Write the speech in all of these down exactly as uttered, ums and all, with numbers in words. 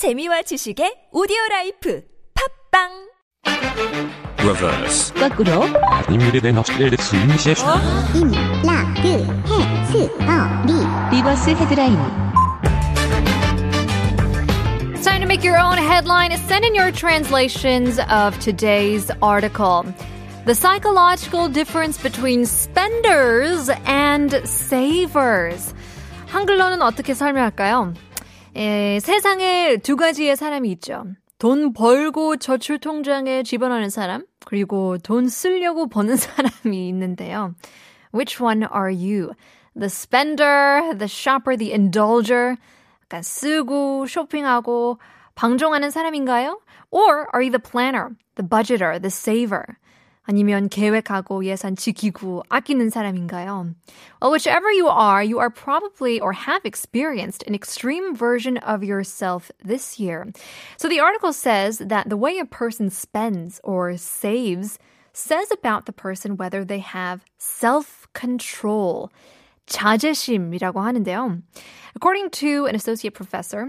재미와 지식의 오디오라이프 팟빵 Reverse 거꾸로 임유리 대너스레스 임시에슈 임라그 해스어리 리버스 헤드라인 It's time to make your own headline. Send in your translations of today's article. The psychological difference between spenders and savers. 한글로는 어떻게 설명할까요? 에, 세상에 두 가지의 사람이 있죠. 돈 벌고 저출 통장에 집어넣는 사람, 그리고 돈 쓰려고 버는 사람이 있는데요. Which one are you? The spender, the shopper, the indulger. 약간 쓰고 쇼핑하고 방종하는 사람인가요? Or are you the planner, the budgeter, the saver? 아니면 계획하고 예산 지키고 아끼는 사람인가요? Well, whichever you are, you are probably or have experienced an extreme version of yourself this year. So the article says that the way a person spends or saves says about the person whether they have self-control, 자제심이라고 하는데요. According to an associate professor,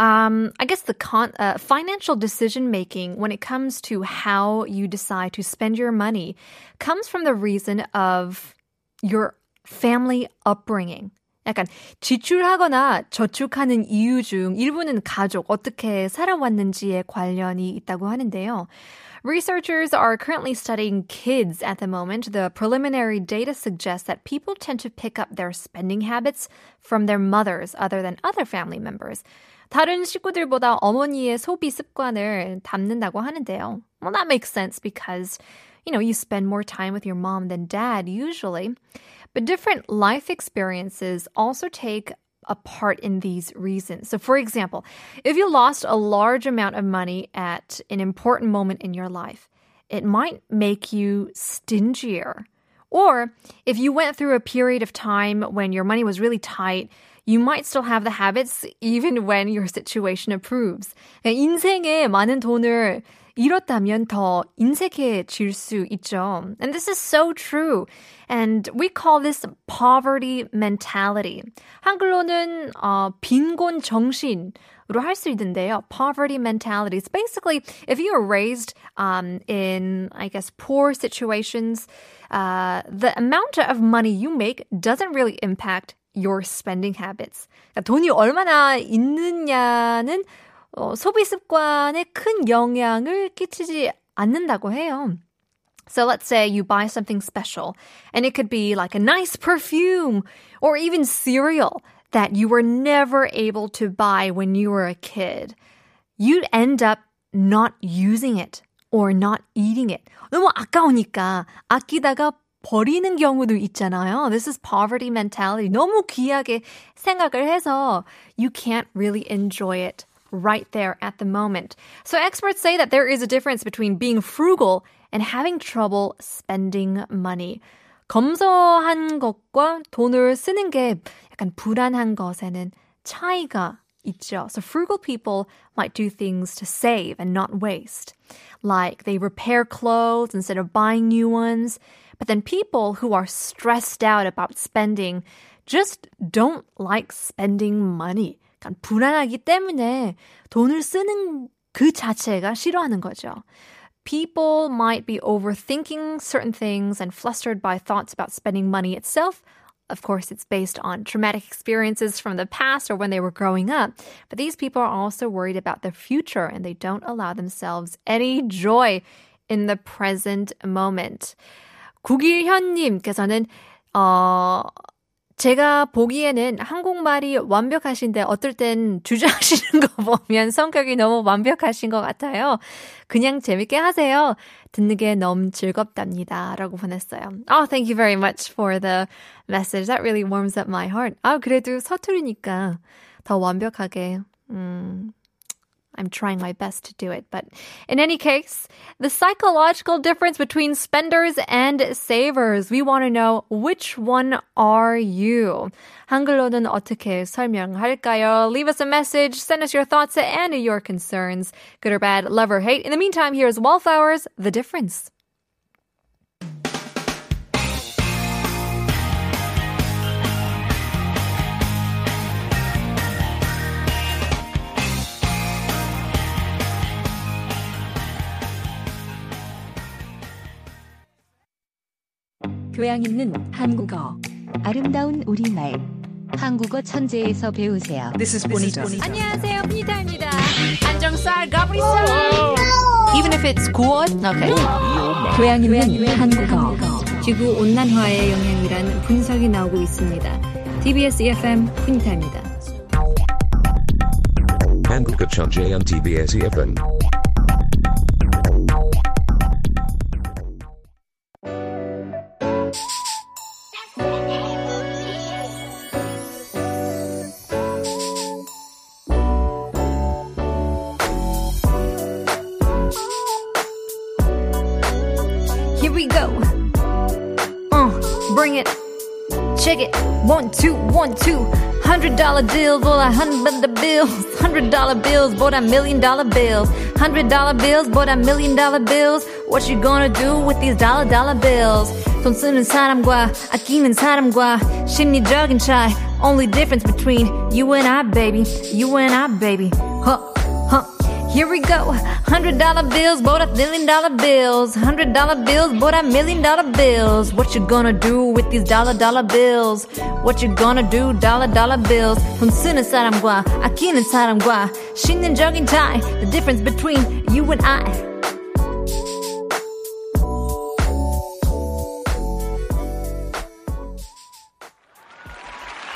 Um, I guess the con- uh, financial decision-making when it comes to how you decide to spend your money comes from the reason of your family upbringing. 약간 지출하거나 저축하는 이유 중 일부는 가족, 어떻게 살아왔는지에 관련이 있다고 하는데요. Researchers are currently studying kids at the moment. The preliminary data suggests that people tend to pick up their spending habits from their mothers other than other family members. 다른 식구들보다 어머니의 소비 습관을 닮는다고 하는데요. Well, that makes sense because, you know, you spend more time with your mom than dad usually. But different life experiences also take a part in these reasons. So, for example, if you lost a large amount of money at an important moment in your life, it might make you stingier. Or if you went through a period of time when your money was really tight, you might still have the habits even when your situation improves. 인생에 많은 돈을 잃었다면 더 인색해질 수 있죠. And this is so true. And we call this poverty mentality. 한글로는 어, 빈곤 정신. 할 수 있는데요. Poverty mentality. It's basically if you were raised um, in, I guess, poor situations, uh, the amount of money you make doesn't really impact your spending habits. 그러니까 돈이 얼마나 있느냐는 어, 소비 습관에 큰 영향을 끼치지 않는다고 해요. So let's say you buy something special, and it could be like a nice perfume or even cereal that you were never able to buy when you were a kid. You'd end up not using it or not eating it. 너무 아까우니까 아끼다가 버리는 경우도 있잖아요. This is poverty mentality. 너무 귀하게 생각을 해서 you can't really enjoy it right there at the moment. So experts say that there is a difference between being frugal and having trouble spending money. 검소한 것과 돈을 쓰는 게 약간 불안한 것에는 차이가 있죠. So frugal people might do things to save and not waste. Like they repair clothes instead of buying new ones. But then people who are stressed out about spending just don't like spending money. 약간 불안하기 때문에 돈을 쓰는 그 자체가 싫어하는 거죠. People might be overthinking certain things and flustered by thoughts about spending money itself. Of course, it's based on traumatic experiences from the past or when they were growing up. But these people are also worried about the future and they don't allow themselves any joy in the present moment. 구길현님께서는 어... 제가 보기에는 한국말이 완벽하신데 어떨 땐 주저하시는 거 보면 성격이 너무 완벽하신 것 같아요. 그냥 재밌게 하세요. 듣는 게 너무 즐겁답니다. 라고 보냈어요. Oh, thank you very much for the message. That really warms up my heart. 아, 그래도 서투르니까 더 완벽하게... 음... I'm trying my best to do it. But in any case, the psychological difference between spenders and savers. We want to know which one are you? 한글로는 어떻게 설명할까요? Leave us a message. Send us your thoughts and your concerns. Good or bad, love or hate. In the meantime, here's Wallflowers, The Difference. 교양 있는 한국어. 아름다운 우리말. 한국어 천재에서 배우세요. This is Bonita. 안녕하세요, 비타입니다. 안정살, 가브리살. Even if it's good, okay. 교양 있는 한국어. 지구 온난화의 영향이란 분석이 나오고 있습니다. 티비에스 이에프엠 훈타입니다. 한국어 천재 엠 티비에스 이에프엠. One, two, one, two. Hundred dollar deals, all I hundred bills. Hundred dollar bills, bought a million dollar bills. Hundred dollar bills, bought a million dollar bills. What you gonna do with these dollar dollar bills? 돈 쓰는 사람과 아끼는 사람과 심리적인 차이. Only difference between you and I, baby. You and I, baby. Huh, huh. Here we go. Hundred dollar bills, bought a million dollar bills. Hundred dollar bills, bought a million dollar bills. What you gonna do with these dollar dollar bills? What you gonna do, dollar dollar bills? 돈 쓰는 사람과 아끼는 사람과 심리적인 차이. The difference between you and I.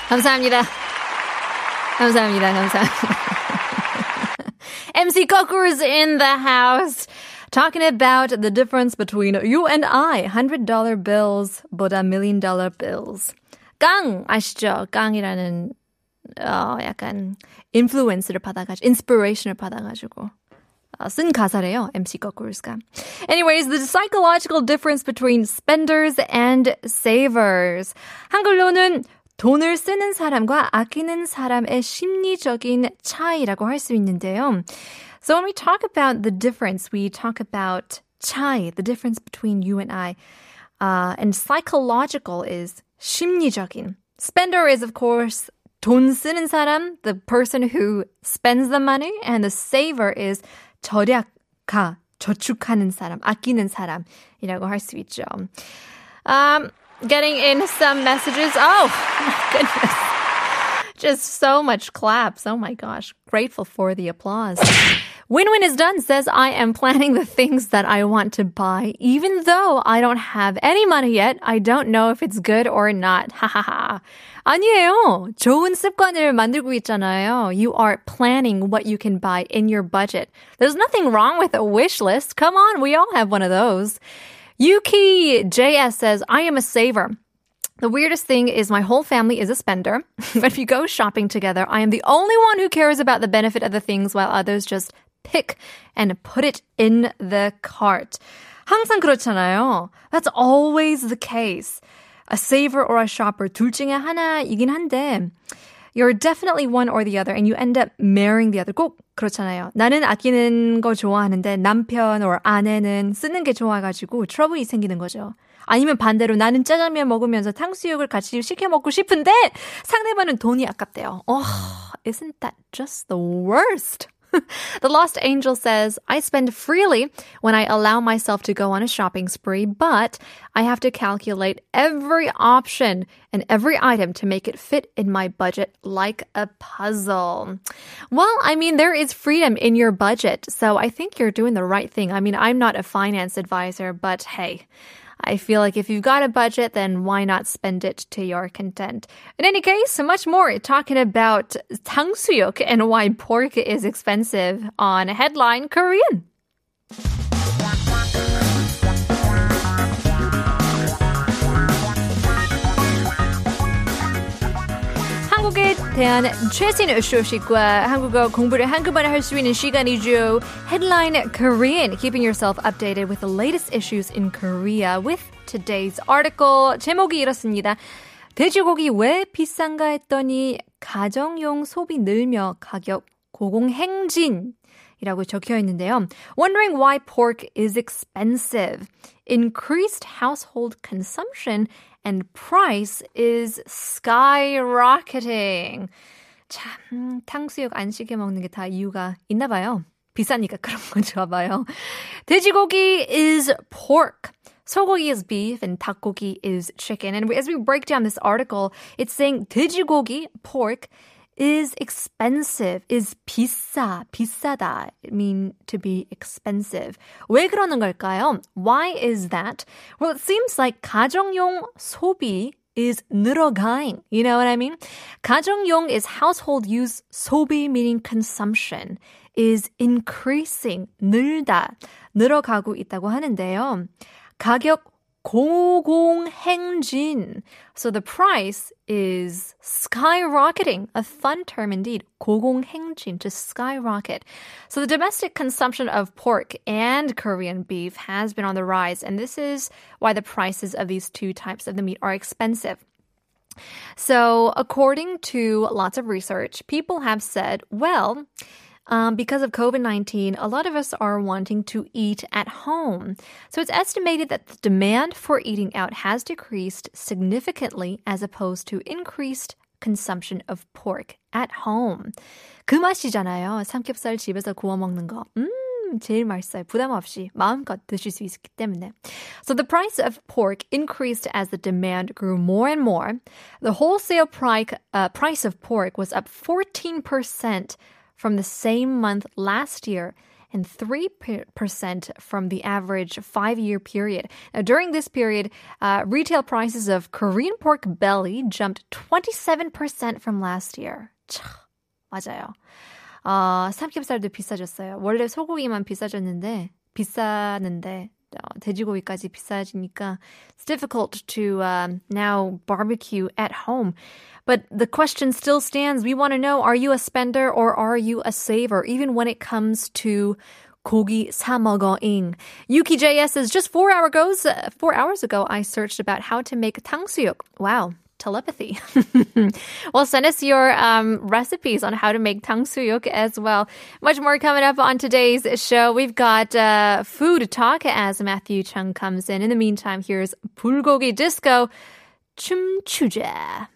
감사합니다. 감사합니다. 감사합니다. 엠씨 Kokuru's in the house talking about the difference between you and I. one hundred dollar bills, but a million dollar bills. 깡 아시죠? 깡이라는 어, 약간 인플루언스를 받아가지고, 인스피레이션을 받아가지고 어, 쓴 가사래요, 엠씨 Kokuru's가. Anyways, the psychological difference between spenders and savers. 한글로는 돈을 쓰는 사람과 아끼는 사람의 심리적인 차이라고 할 수 있는데요. So when we talk about the difference, we talk about 차이, the difference between you and I. Uh, and psychological is 심리적인. Spender is, of course, 돈 쓰는 사람, the person who spends the money. And the saver is 절약가, 저축하는 사람, 아끼는 사람이라고 할 수 있죠. Um... Getting in some messages. Oh, my goodness. Just so much claps. Oh, my gosh. Grateful for the applause. Win-win-is-done says, I am planning the things that I want to buy, even though I don't have any money yet. I don't know if it's good or not. Ha ha ha. 아니에요. 좋은 습관을 만들고 있잖아요. You are planning what you can buy in your budget. There's nothing wrong with a wish list. Come on, we all have one of those. Yuki 제이에스 says, I am a saver. The weirdest thing is my whole family is a spender. But if you go shopping together, I am the only one who cares about the benefit of the things while others just pick and put it in the cart. 항상 그렇잖아요. That's always the case. A saver or a shopper, 둘 중에 하나이긴 한데 you're definitely one or the other, and you end up marrying the other. 꼭 그렇잖아요. 나는 아끼는 거 좋아하는데 남편 or 아내는 쓰는 게 좋아가지고 트러블이 생기는 거죠. 아니면 반대로 나는 짜장면 먹으면서 탕수육을 같이 시켜 먹고 싶은데 상대방은 돈이 아깝대요. Oh, isn't that just the worst? The Lost Angel says, I spend freely when I allow myself to go on a shopping spree, but I have to calculate every option and every item to make it fit in my budget like a puzzle. Well, I mean, there is freedom in your budget, so I think you're doing the right thing. I mean, I'm not a finance advisor, but hey, I feel like if you've got a budget, then why not spend it to your content? In any case, much more talking about 탕수육 and why pork is expensive on Headline Korean. 한국에 대한 최신 소식과 한국어 공부를 한꺼번에 할 수 있는 시간이죠. Headline Korean, keeping yourself updated with the latest issues in Korea with today's article. 제목이 이렇습니다. 돼지고기 왜 비싼가 했더니 가정용 소비 늘며 가격 고공행진. 이라고 적혀 있는데요. Wondering why pork is expensive. Increased household consumption and price is skyrocketing. 참, 탕수육 안 시켜 먹는 게 다 이유가 있나 봐요. 비싸니까 그런 건 좋아 봐요. 돼지고기 is pork. 소고기 is beef and 닭고기 is chicken. And as we break down this article, it's saying 돼지고기, pork, is expensive, is 비싸, 비싸다, mean to be expensive. 왜 그러는 걸까요? Why is that? Well, it seems like 가정용 소비 is 늘어가잉. You know what I mean? 가정용 is household use, 소비 meaning consumption, is increasing, 늘다, 늘어가고 있다고 하는데요. 가격 고공행진. So the price is skyrocketing. A fun term indeed. 고공행진, to skyrocket. So the domestic consumption of pork and Korean beef has been on the rise, and this is why the prices of these two types of the meat are expensive. So according to lots of research, people have said, well, Um, because of covid nineteen, a lot of us are wanting to eat at home. So it's estimated that the demand for eating out has decreased significantly as opposed to increased consumption of pork at home. 그 맛이잖아요. 삼겹살 집에서 구워 먹는 거. 음, 제일 맛있어요. 부담 없이 마음껏 드실 수 있기 때문에. So the price of pork increased as the demand grew more and more. The wholesale price, uh, price of pork was up fourteen percent from the same month last year and three percent from the average five-year period. Now, during this period, uh, retail prices of Korean pork belly jumped twenty-seven percent from last year. 참, 맞아요. 어, 삼겹살도 비싸졌어요. 원래 소고기만 비싸졌는데, 비싸는데, 어, 돼지고기까지 비싸지니까 it's difficult to um, now barbecue at home. But the question still stands. We want to know, are you a spender or are you a saver? Even when it comes to 고기 사 먹어잉. Yuki 제이에스 says, just four, hour goes, uh, four hours ago, I searched about how to make 탕수육. Wow. Telepathy. Well, send us your um, recipes on how to make tangsuyuk as well. Much more coming up on today's show. We've got uh, food talk as Matthew Chung comes in. In the meantime, here's Bulgogi Disco, Chum Chuja.